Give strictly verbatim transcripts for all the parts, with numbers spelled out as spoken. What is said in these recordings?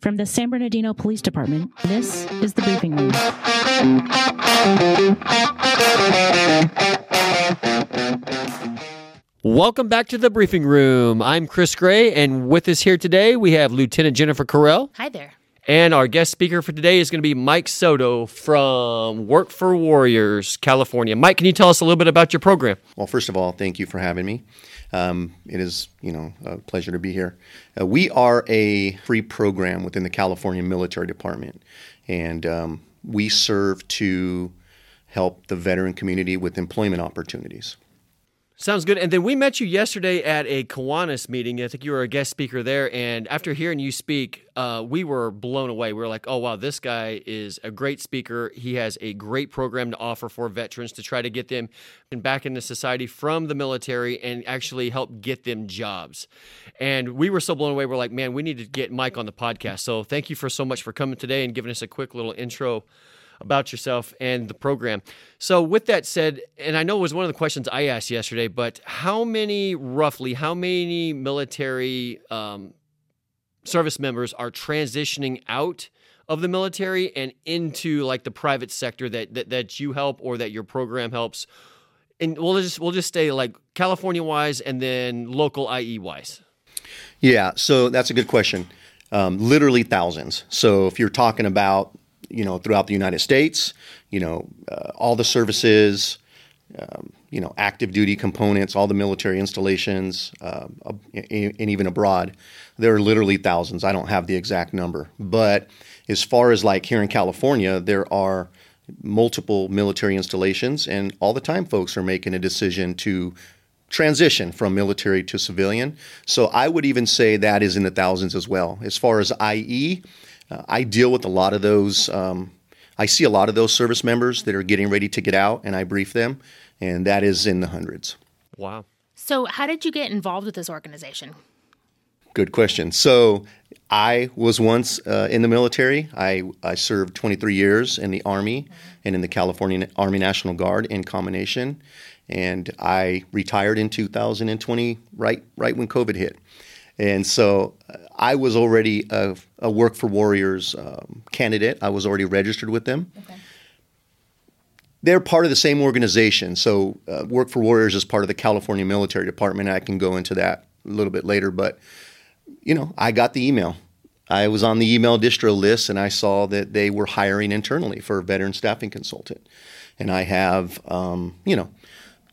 From the San Bernardino Police Department, this is The Briefing Room. Welcome back to The Briefing Room. I'm Chris Gray, and with us here today, we have Lieutenant Jennifer Carrell. Hi there. And our guest speaker for today is going to be Mike Soto from Work for Warriors, California. Mike, can you tell us a little bit about your program? Well, first of all, thank you for having me. Um, it is, you know, a pleasure to be here. Uh, we are a free program within the California Military Department, and um, we serve to help the veteran community with employment opportunities. Sounds good. And then we met you yesterday at a Kiwanis meeting. I think you were a guest speaker there. And after hearing you speak, uh, we were blown away. We were like, oh, wow, this guy is a great speaker. He has a great program to offer for veterans to try to get them back into society from the military and actually help get them jobs. And we were so blown away. We're like, man, we need to get Mike on the podcast. So thank you for so much for coming today and giving us a quick little intro about yourself and the program. So with that said, and I know it was one of the questions I asked yesterday, but how many, roughly, how many military um, service members are transitioning out of the military and into like the private sector that that, that you help or that your program helps? And we'll just, we'll just stay like California-wise and then local I E-wise. Yeah, so that's a good question. Um, literally thousands. So if you're talking about you know, throughout the United States, you know, uh, all the services, um, you know, active duty components, all the military installations, uh, uh, and even abroad, there are literally thousands. I don't have the exact number. But as far as like here in California, there are multiple military installations, and all the time folks are making a decision to transition from military to civilian. So I would even say that is in the thousands as well. As far as I E, Uh, I deal with a lot of those. Um, I see a lot of those service members that are getting ready to get out, and I brief them, and that is in the hundreds. Wow. So how did you get involved with this organization? Good question. So I was once uh, in the military. I, I served twenty-three years in the Army mm-hmm. and in the California Army National Guard in combination, and I retired in two thousand twenty, right, right when COVID hit. And so I was already a, a Work for Warriors um, candidate. I was already registered with them. Okay. They're part of the same organization. So uh, Work for Warriors is part of the California Military Department. I can go into that a little bit later. But, you know, I got the email. I was on the email distro list, and I saw that they were hiring internally for a veteran staffing consultant. And I have, um, you know,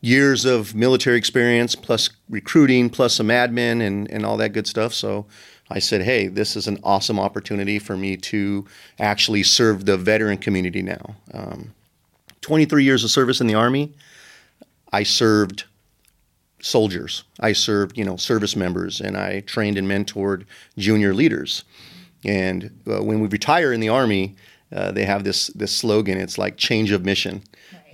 years of military experience, plus recruiting, plus some admin and, and all that good stuff. So I said, hey, this is an awesome opportunity for me to actually serve the veteran community now. Um, twenty-three years of service in the Army, I served soldiers. I served, you know, service members, and I trained and mentored junior leaders. And uh, when we retire in the Army, uh, they have this this slogan. It's like change of mission.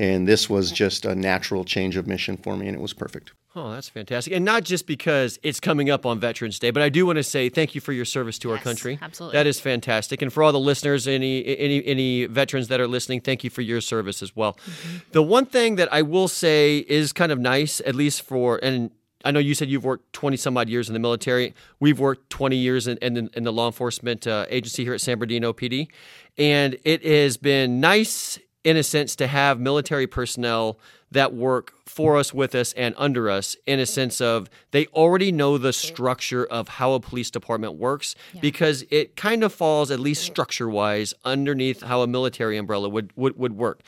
And this was just a natural change of mission for me, and it was perfect. Oh, that's fantastic. And not just because it's coming up on Veterans Day, but I do want to say thank you for your service to yes, our country. Absolutely. That is fantastic. And for all the listeners, any any any veterans that are listening, thank you for your service as well. Mm-hmm. The one thing that I will say is kind of nice, at least for, and I know you said you've worked twenty some odd years in the military. We've worked twenty years in, in, in the law enforcement uh, agency here at San Bernardino P D. And it has been nice, in a sense, to have military personnel that work for us, with us, and under us, in a sense of they already know the structure of how a police department works, yeah. because it kind of falls, at least structure-wise, underneath how a military umbrella would, would, would work.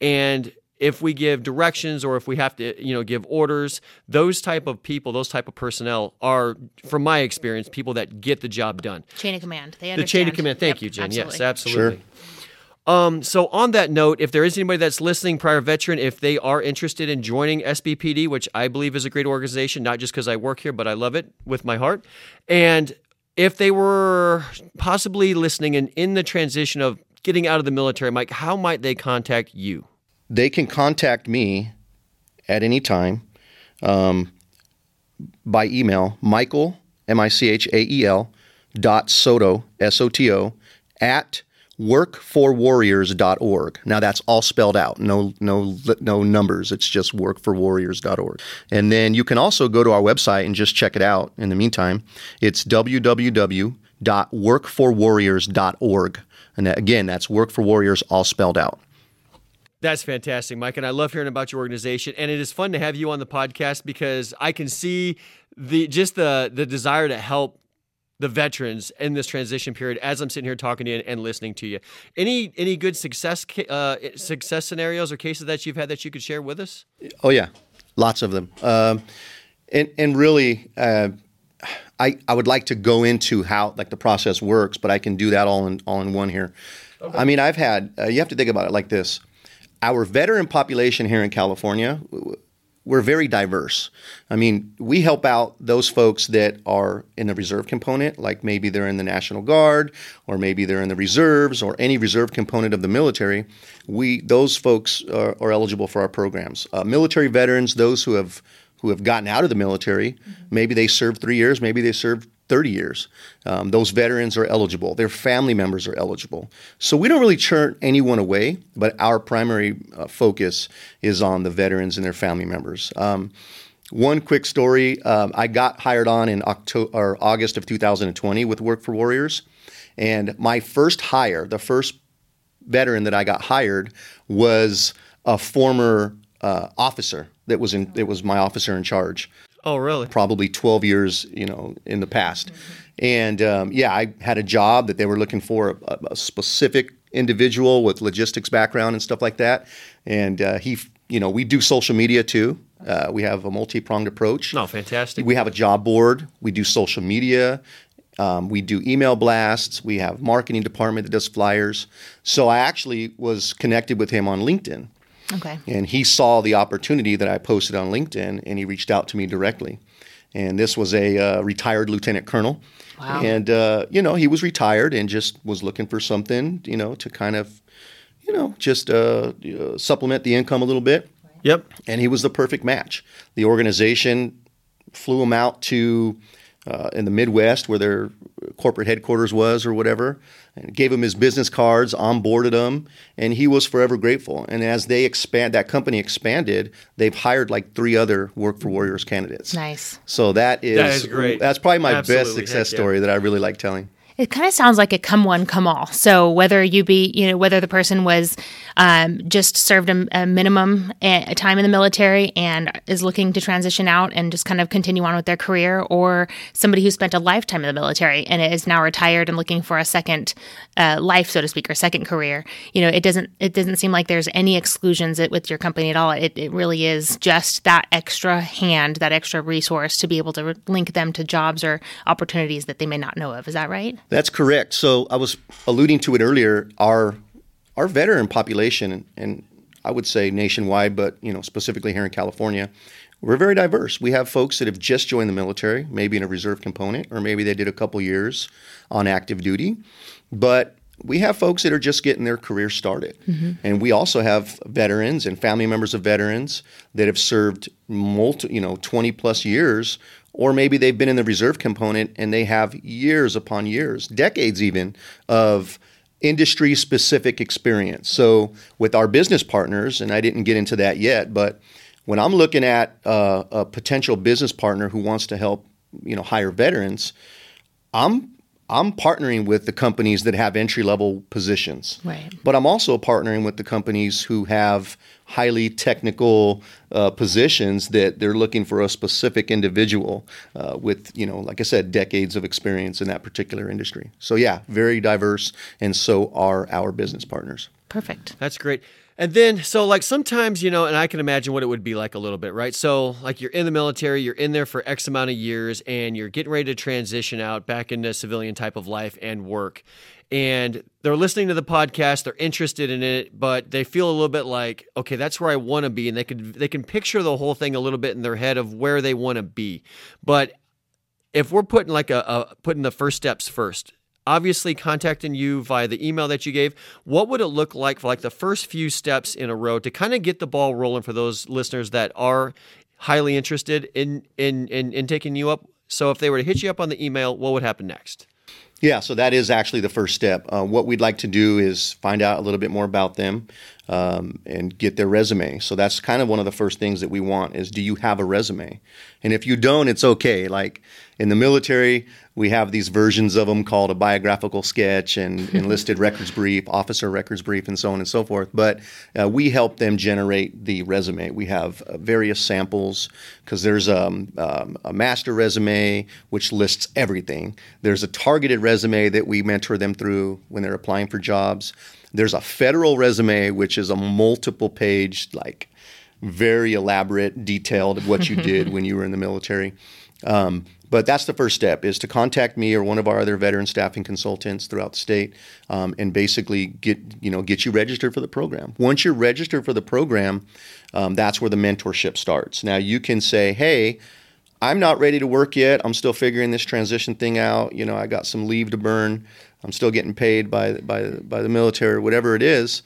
And if we give directions or if we have to, you know, give orders, those type of people, those type of personnel are, from my experience, people that get the job done. Chain of command. They understand. The chain of command. Thank yep, you, Jen. Absolutely. Yes, absolutely. Sure. Um, so on that note, if there is anybody that's listening, prior veteran, if they are interested in joining S B P D, which I believe is a great organization, not just because I work here, but I love it with my heart. And if they were possibly listening and in the transition of getting out of the military, Mike, how might they contact you? They can contact me at any time um, by email, Michael, M I C H A E L, dot Soto, S O T O, at work for warriors dot org. Now that's all spelled out. No, no, no numbers. It's just work for warriors dot org. And then you can also go to our website and just check it out. In the meantime, it's w w w work for warriors dot org. And again, that's Work for Warriors all spelled out. That's fantastic, Mike, and I love hearing about your organization. And it is fun to have you on the podcast because I can see the just the the desire to help the veterans in this transition period as I'm sitting here talking to you and listening to you. Any any good success uh, success scenarios or cases that you've had that you could share with us? Oh, yeah, lots of them. Um, and, and really, uh, I I would like to go into how like the process works, but I can do that all in, all in one here. Okay. I mean, I've had uh, – you have to think about it like this. Our veteran population here in California, we're very diverse. I mean, we help out those folks that are in the reserve component, like maybe they're in the National Guard, or maybe they're in the reserves, or any reserve component of the military. We those folks are, are eligible for our programs. Uh, military veterans, those who have who have gotten out of the military, maybe they served three years, maybe they served thirty years. Um, those veterans are eligible. Their family members are eligible. So we don't really turn anyone away, but our primary uh, focus is on the veterans and their family members. Um, one quick story, um, I got hired on in October, or August of two thousand twenty with Work for Warriors. And my first hire, the first veteran that I got hired was a former uh, officer that was in, that was my officer in charge. Oh, really? Probably twelve years, you know, in the past. Mm-hmm. And um, yeah, I had a job that they were looking for a, a specific individual with logistics background and stuff like that. And uh, he, you know, we do social media too. Uh, we have a multi-pronged approach. Oh, fantastic. We have a job board. We do social media. Um, we do email blasts. We have marketing department that does flyers. So I actually was connected with him on LinkedIn. Okay. And he saw the opportunity that I posted on LinkedIn, and he reached out to me directly. And this was a uh, retired lieutenant colonel. Wow. And, uh, you know, he was retired and just was looking for something, you know, to kind of, you know, just uh, uh, supplement the income a little bit. Right. Yep. And he was the perfect match. The organization flew him out to uh, in the Midwest where their corporate headquarters was or whatever, and gave him his business cards, onboarded him, and he was forever grateful. And as they expand, that company expanded, they've hired like three other Work for Warriors candidates. Nice. So that is, that is great. That's probably my Absolutely. best success Heck, yeah. story that I really like telling. It kind of sounds like a come one, come all. So whether you be, you know, whether the person was um, just served a, a minimum a, a time in the military and is looking to transition out and just kind of continue on with their career, or somebody who spent a lifetime in the military and is now retired and looking for a second uh, life, so to speak, or second career, you know, it doesn't it doesn't seem like there's any exclusions with your company at all. It it really is just that extra hand, that extra resource to be able to re- link them to jobs or opportunities that they may not know of. Is that right? That's correct. So I was alluding to it earlier. Our our veteran population, and, and I would say nationwide, but you know specifically here in California, we're very diverse. We have folks that have just joined the military, maybe in a reserve component, or maybe they did a couple years on active duty. But we have folks that are just getting their career started. Mm-hmm. And we also have veterans and family members of veterans that have served multi, you know, twenty plus years. Or maybe they've been in the reserve component and they have years upon years, decades even, of industry-specific experience. So with our business partners, and I didn't get into that yet, but when I'm looking at uh, a potential business partner who wants to help, you know, hire veterans, I'm I'm partnering with the companies that have entry-level positions. Right. But I'm also partnering with the companies who have highly technical uh, positions that they're looking for a specific individual uh, with, you know, like I said, decades of experience in that particular industry. So, yeah, very diverse, and so are our business partners. Perfect. That's great. And then, so like sometimes, you know, and I can imagine what it would be like a little bit, right? So like you're in the military, you're in there for X amount of years and you're getting ready to transition out back into civilian type of life and work. And they're listening to the podcast, they're interested in it, but they feel a little bit like, okay, that's where I want to be. And they can, they can picture the whole thing a little bit in their head of where they want to be. But if we're putting like a, a putting the first steps first, obviously contacting you via the email that you gave, what would it look like for like the first few steps in a row to kind of get the ball rolling for those listeners that are highly interested in, in, in, in taking you up? So if they were to hit you up on the email, what would happen next? Yeah, so that is actually the first step. Uh, what we'd like to do is find out a little bit more about them. um, and get their resume. So that's kind of one of the first things that we want is, do you have a resume? And if you don't, it's okay. Like in the military, we have these versions of them called a biographical sketch and enlisted records brief, officer records brief, and so on and so forth. But uh, we help them generate the resume. We have uh, various samples because there's um, um, a master resume, which lists everything. There's a targeted resume that we mentor them through when they're applying for jobs. There's a federal resume, which is a multiple page, like very elaborate, detailed of what you did when you were in the military. Um, But that's the first step, is to contact me or one of our other veteran staffing consultants throughout the state um, and basically get you know get you registered for the program. Once you're registered for the program, um, that's where the mentorship starts. Now, you can say, hey, I'm not ready to work yet. I'm still figuring this transition thing out. You know, I got some leave to burn. I'm still getting paid by, by, by the military or whatever it is.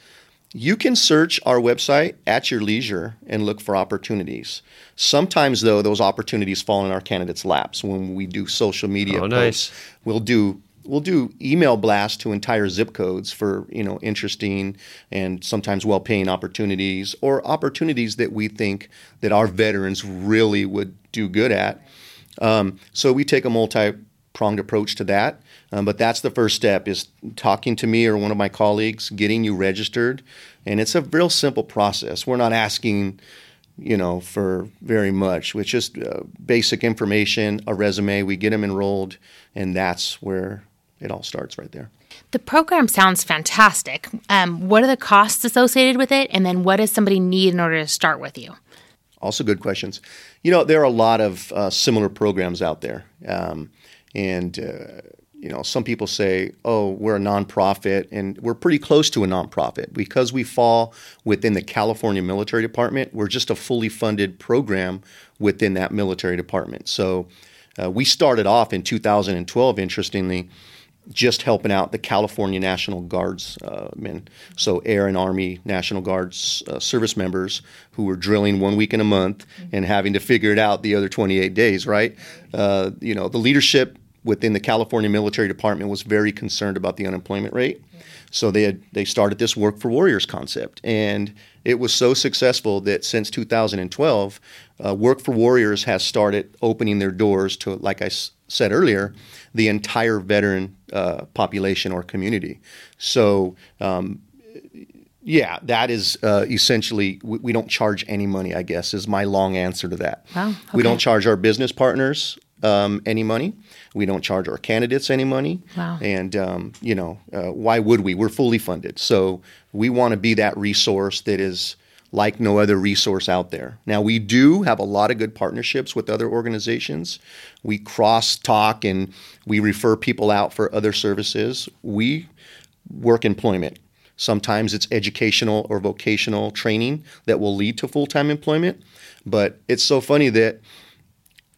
You can search our website at your leisure and look for opportunities. Sometimes, though, those opportunities fall in our candidates' laps when we do social media oh, posts. Nice. We'll do we'll do email blasts to entire zip codes for, you know, interesting and sometimes well-paying opportunities or opportunities that we think that our veterans really would do good at. Um, so we take a multi-pronged approach to that. Um, but that's the first step, is talking to me or one of my colleagues, getting you registered. And it's a real simple process. We're not asking, you know, for very much. It's just uh, basic information, a resume. We get them enrolled, and that's where it all starts right there. The program sounds fantastic. Um, what are the costs associated with it? And then what does somebody need in order to start with you? Also good questions. You know, there are a lot of uh, similar programs out there. Um, and... Uh, You know, some people say, oh, we're a nonprofit, and we're pretty close to a nonprofit because we fall within the California Military Department. We're just a fully funded program within that military department. So uh, we started off in two thousand twelve, interestingly, just helping out the California National Guards uh, men. So Air and Army National Guards uh, service members who were drilling one week in a month and having to figure it out the other twenty-eight days, right? Uh, you know, the leadership within the California Military Department was very concerned about the unemployment rate. So they had, they started this Work for Warriors concept. And it was so successful that since two thousand twelve, uh, Work for Warriors has started opening their doors to, like I s- said earlier, the entire veteran uh, population or community. So um, yeah, that is uh, essentially, we, we don't charge any money, I guess, is my long answer to that. Wow, okay. We don't charge our business partners Um, any money. We don't charge our candidates any money. Wow. And, um, you know, uh, why would we? We're fully funded. So we want to be that resource that is like no other resource out there. Now, we do have a lot of good partnerships with other organizations. We cross-talk and we refer people out for other services. We work employment. Sometimes it's educational or vocational training that will lead to full-time employment. But it's so funny that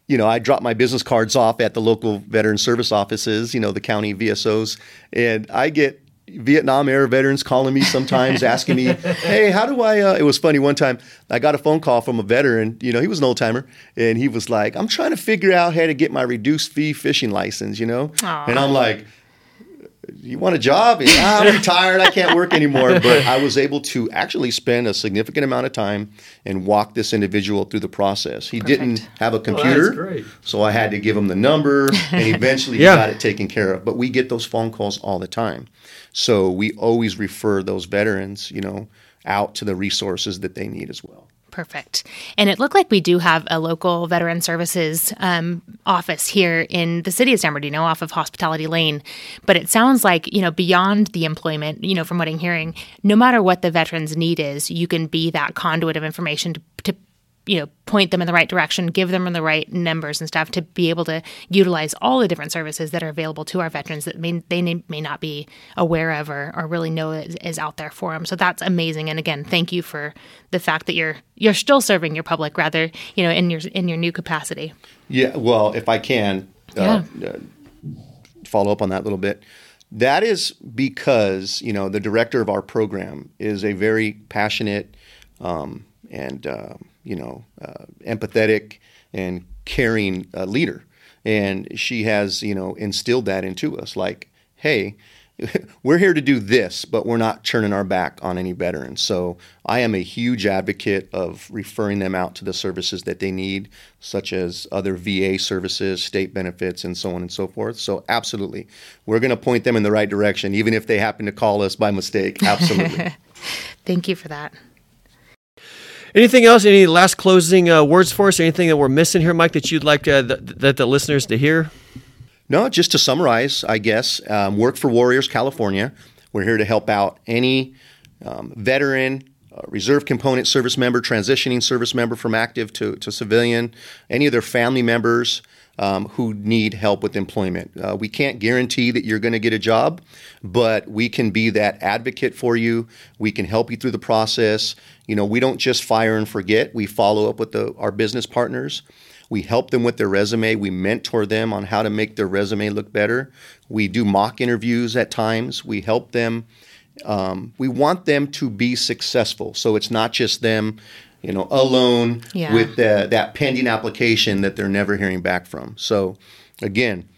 you know, I drop my business cards off at the local veteran service offices, you know, the county V S Os, and I get Vietnam era veterans calling me sometimes asking me, hey, how do I, uh, it was funny one time, I got a phone call from a veteran, you know, he was an old timer, and he was like, I'm trying to figure out how to get my reduced fee fishing license, you know? Aww. And I'm like, you want a job? And, ah, I'm retired. I can't work anymore. But I was able to actually spend a significant amount of time and walk this individual through the process. He Perfect. didn't have a computer, oh, so I had to give him the number, and eventually yeah. he got it taken care of. But we get those phone calls all the time. So we always refer those veterans, you know, out to the resources that they need as well. Perfect. And it looked like we do have a local veteran services um, office here in the city of San Bernardino off of Hospitality Lane. But it sounds like, you know, beyond the employment, you know, from what I'm hearing, no matter what the veterans need is, you can be that conduit of information to, to you know, point them in the right direction, give them the right numbers and stuff to be able to utilize all the different services that are available to our veterans that may, they may not be aware of or, or really know is, is out there for them. So that's amazing. And again, thank you for the fact that you're you're still serving your public, rather, you know, in your in your new capacity. Yeah. Well, if I can uh, yeah. uh, follow up on that a little bit. That is because, you know, the director of our program is a very passionate um, and uh, you know, uh, empathetic and caring uh, leader. And she has, you know, instilled that into us. Like, hey, we're here to do this, but we're not turning our back on any veterans. So I am a huge advocate of referring them out to the services that they need, such as other V A services, state benefits, and so on and so forth. So absolutely, we're going to point them in the right direction, even if they happen to call us by mistake. Absolutely. Thank you for that. Anything else? Any last closing uh, words for us? Anything that we're missing here, Mike, that you'd like to, th- that the listeners to hear? No, just to summarize, I guess, um, Work for Warriors California. We're here to help out any um, veteran, uh, reserve component service member, transitioning service member from active to, to civilian, any of their family members um, who need help with employment. Uh, we can't guarantee that you're going to get a job, but we can be that advocate for you. We can help you through the process. You know, we don't just fire and forget. We follow up with the, our business partners. We help them with their resume. We mentor them on how to make their resume look better. We do mock interviews at times. We help them. Um, we want them to be successful. So it's not just them, you know, alone yeah. with the, that pending application that they're never hearing back from. So again,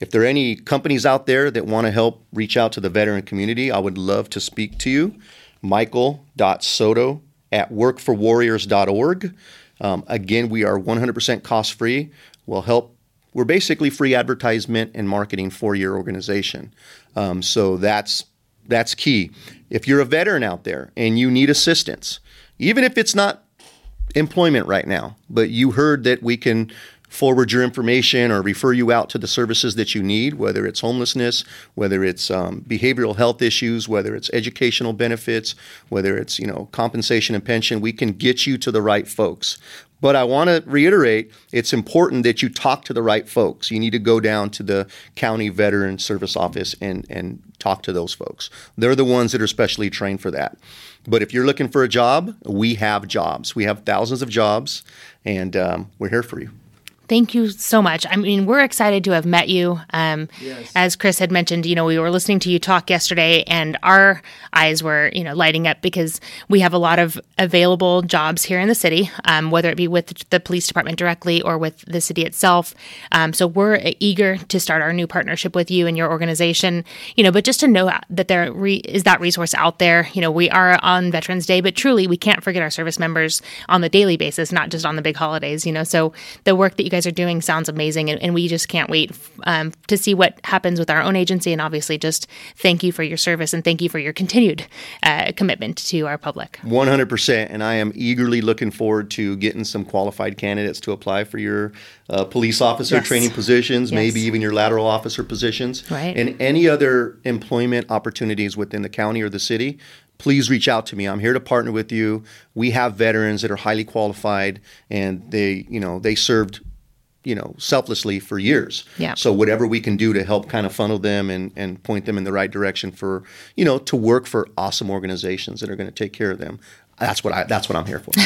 if there are any companies out there that want to help reach out to the veteran community, I would love to speak to you. Michael.Soto at work for warriors dot org. Um, again, we are one hundred percent cost free. We'll help. We're basically free advertisement and marketing for your organization. Um, so that's that's key. If you're a veteran out there and you need assistance, even if it's not employment right now, but you heard that we can forward your information or refer you out to the services that you need, whether it's homelessness, whether it's um, behavioral health issues, whether it's educational benefits, whether it's, you know, compensation and pension, we can get you to the right folks. But I want to reiterate, it's important that you talk to the right folks. You need to go down to the county veteran service office and, and talk to those folks. They're the ones that are specially trained for that. But if you're looking for a job, we have jobs. We have thousands of jobs, and um, we're here for you. Thank you so much. I mean, we're excited to have met you. Um, yes. As Chris had mentioned, you know, we were listening to you talk yesterday and our eyes were, you know, lighting up because we have a lot of available jobs here in the city, um, whether it be with the police department directly or with the city itself. Um, so we're eager to start our new partnership with you and your organization, you know, but just to know that there re- is that resource out there. You know, we are on Veterans Day, but truly we can't forget our service members on the daily basis, not just on the big holidays, you know, so the work that you guys are doing sounds amazing, and, and we just can't wait um, to see what happens with our own agency. And obviously, just thank you for your service and thank you for your continued uh, commitment to our public. one hundred percent. And I am eagerly looking forward to getting some qualified candidates to apply for your uh, police officer yes. training positions, yes. maybe even your lateral officer positions, right. and any other employment opportunities within the county or the city. Please reach out to me. I'm here to partner with you. We have veterans that are highly qualified, and they, you know, they served. you know, selflessly for years. Yeah. So whatever we can do to help kind of funnel them and, and point them in the right direction for, you know, to work for awesome organizations that are going to take care of them. That's what I, that's what I'm here for. Yeah,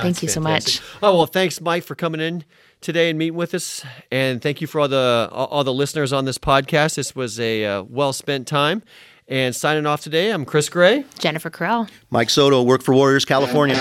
thank you fantastic. so much. Oh, well, thanks, Mike, for coming in today and meeting with us. And thank you for all the, all the listeners on this podcast. This was a uh, well-spent time. And signing off today, I'm Chris Gray. Jennifer Carrell. Mike Soto, Work for Warriors, California.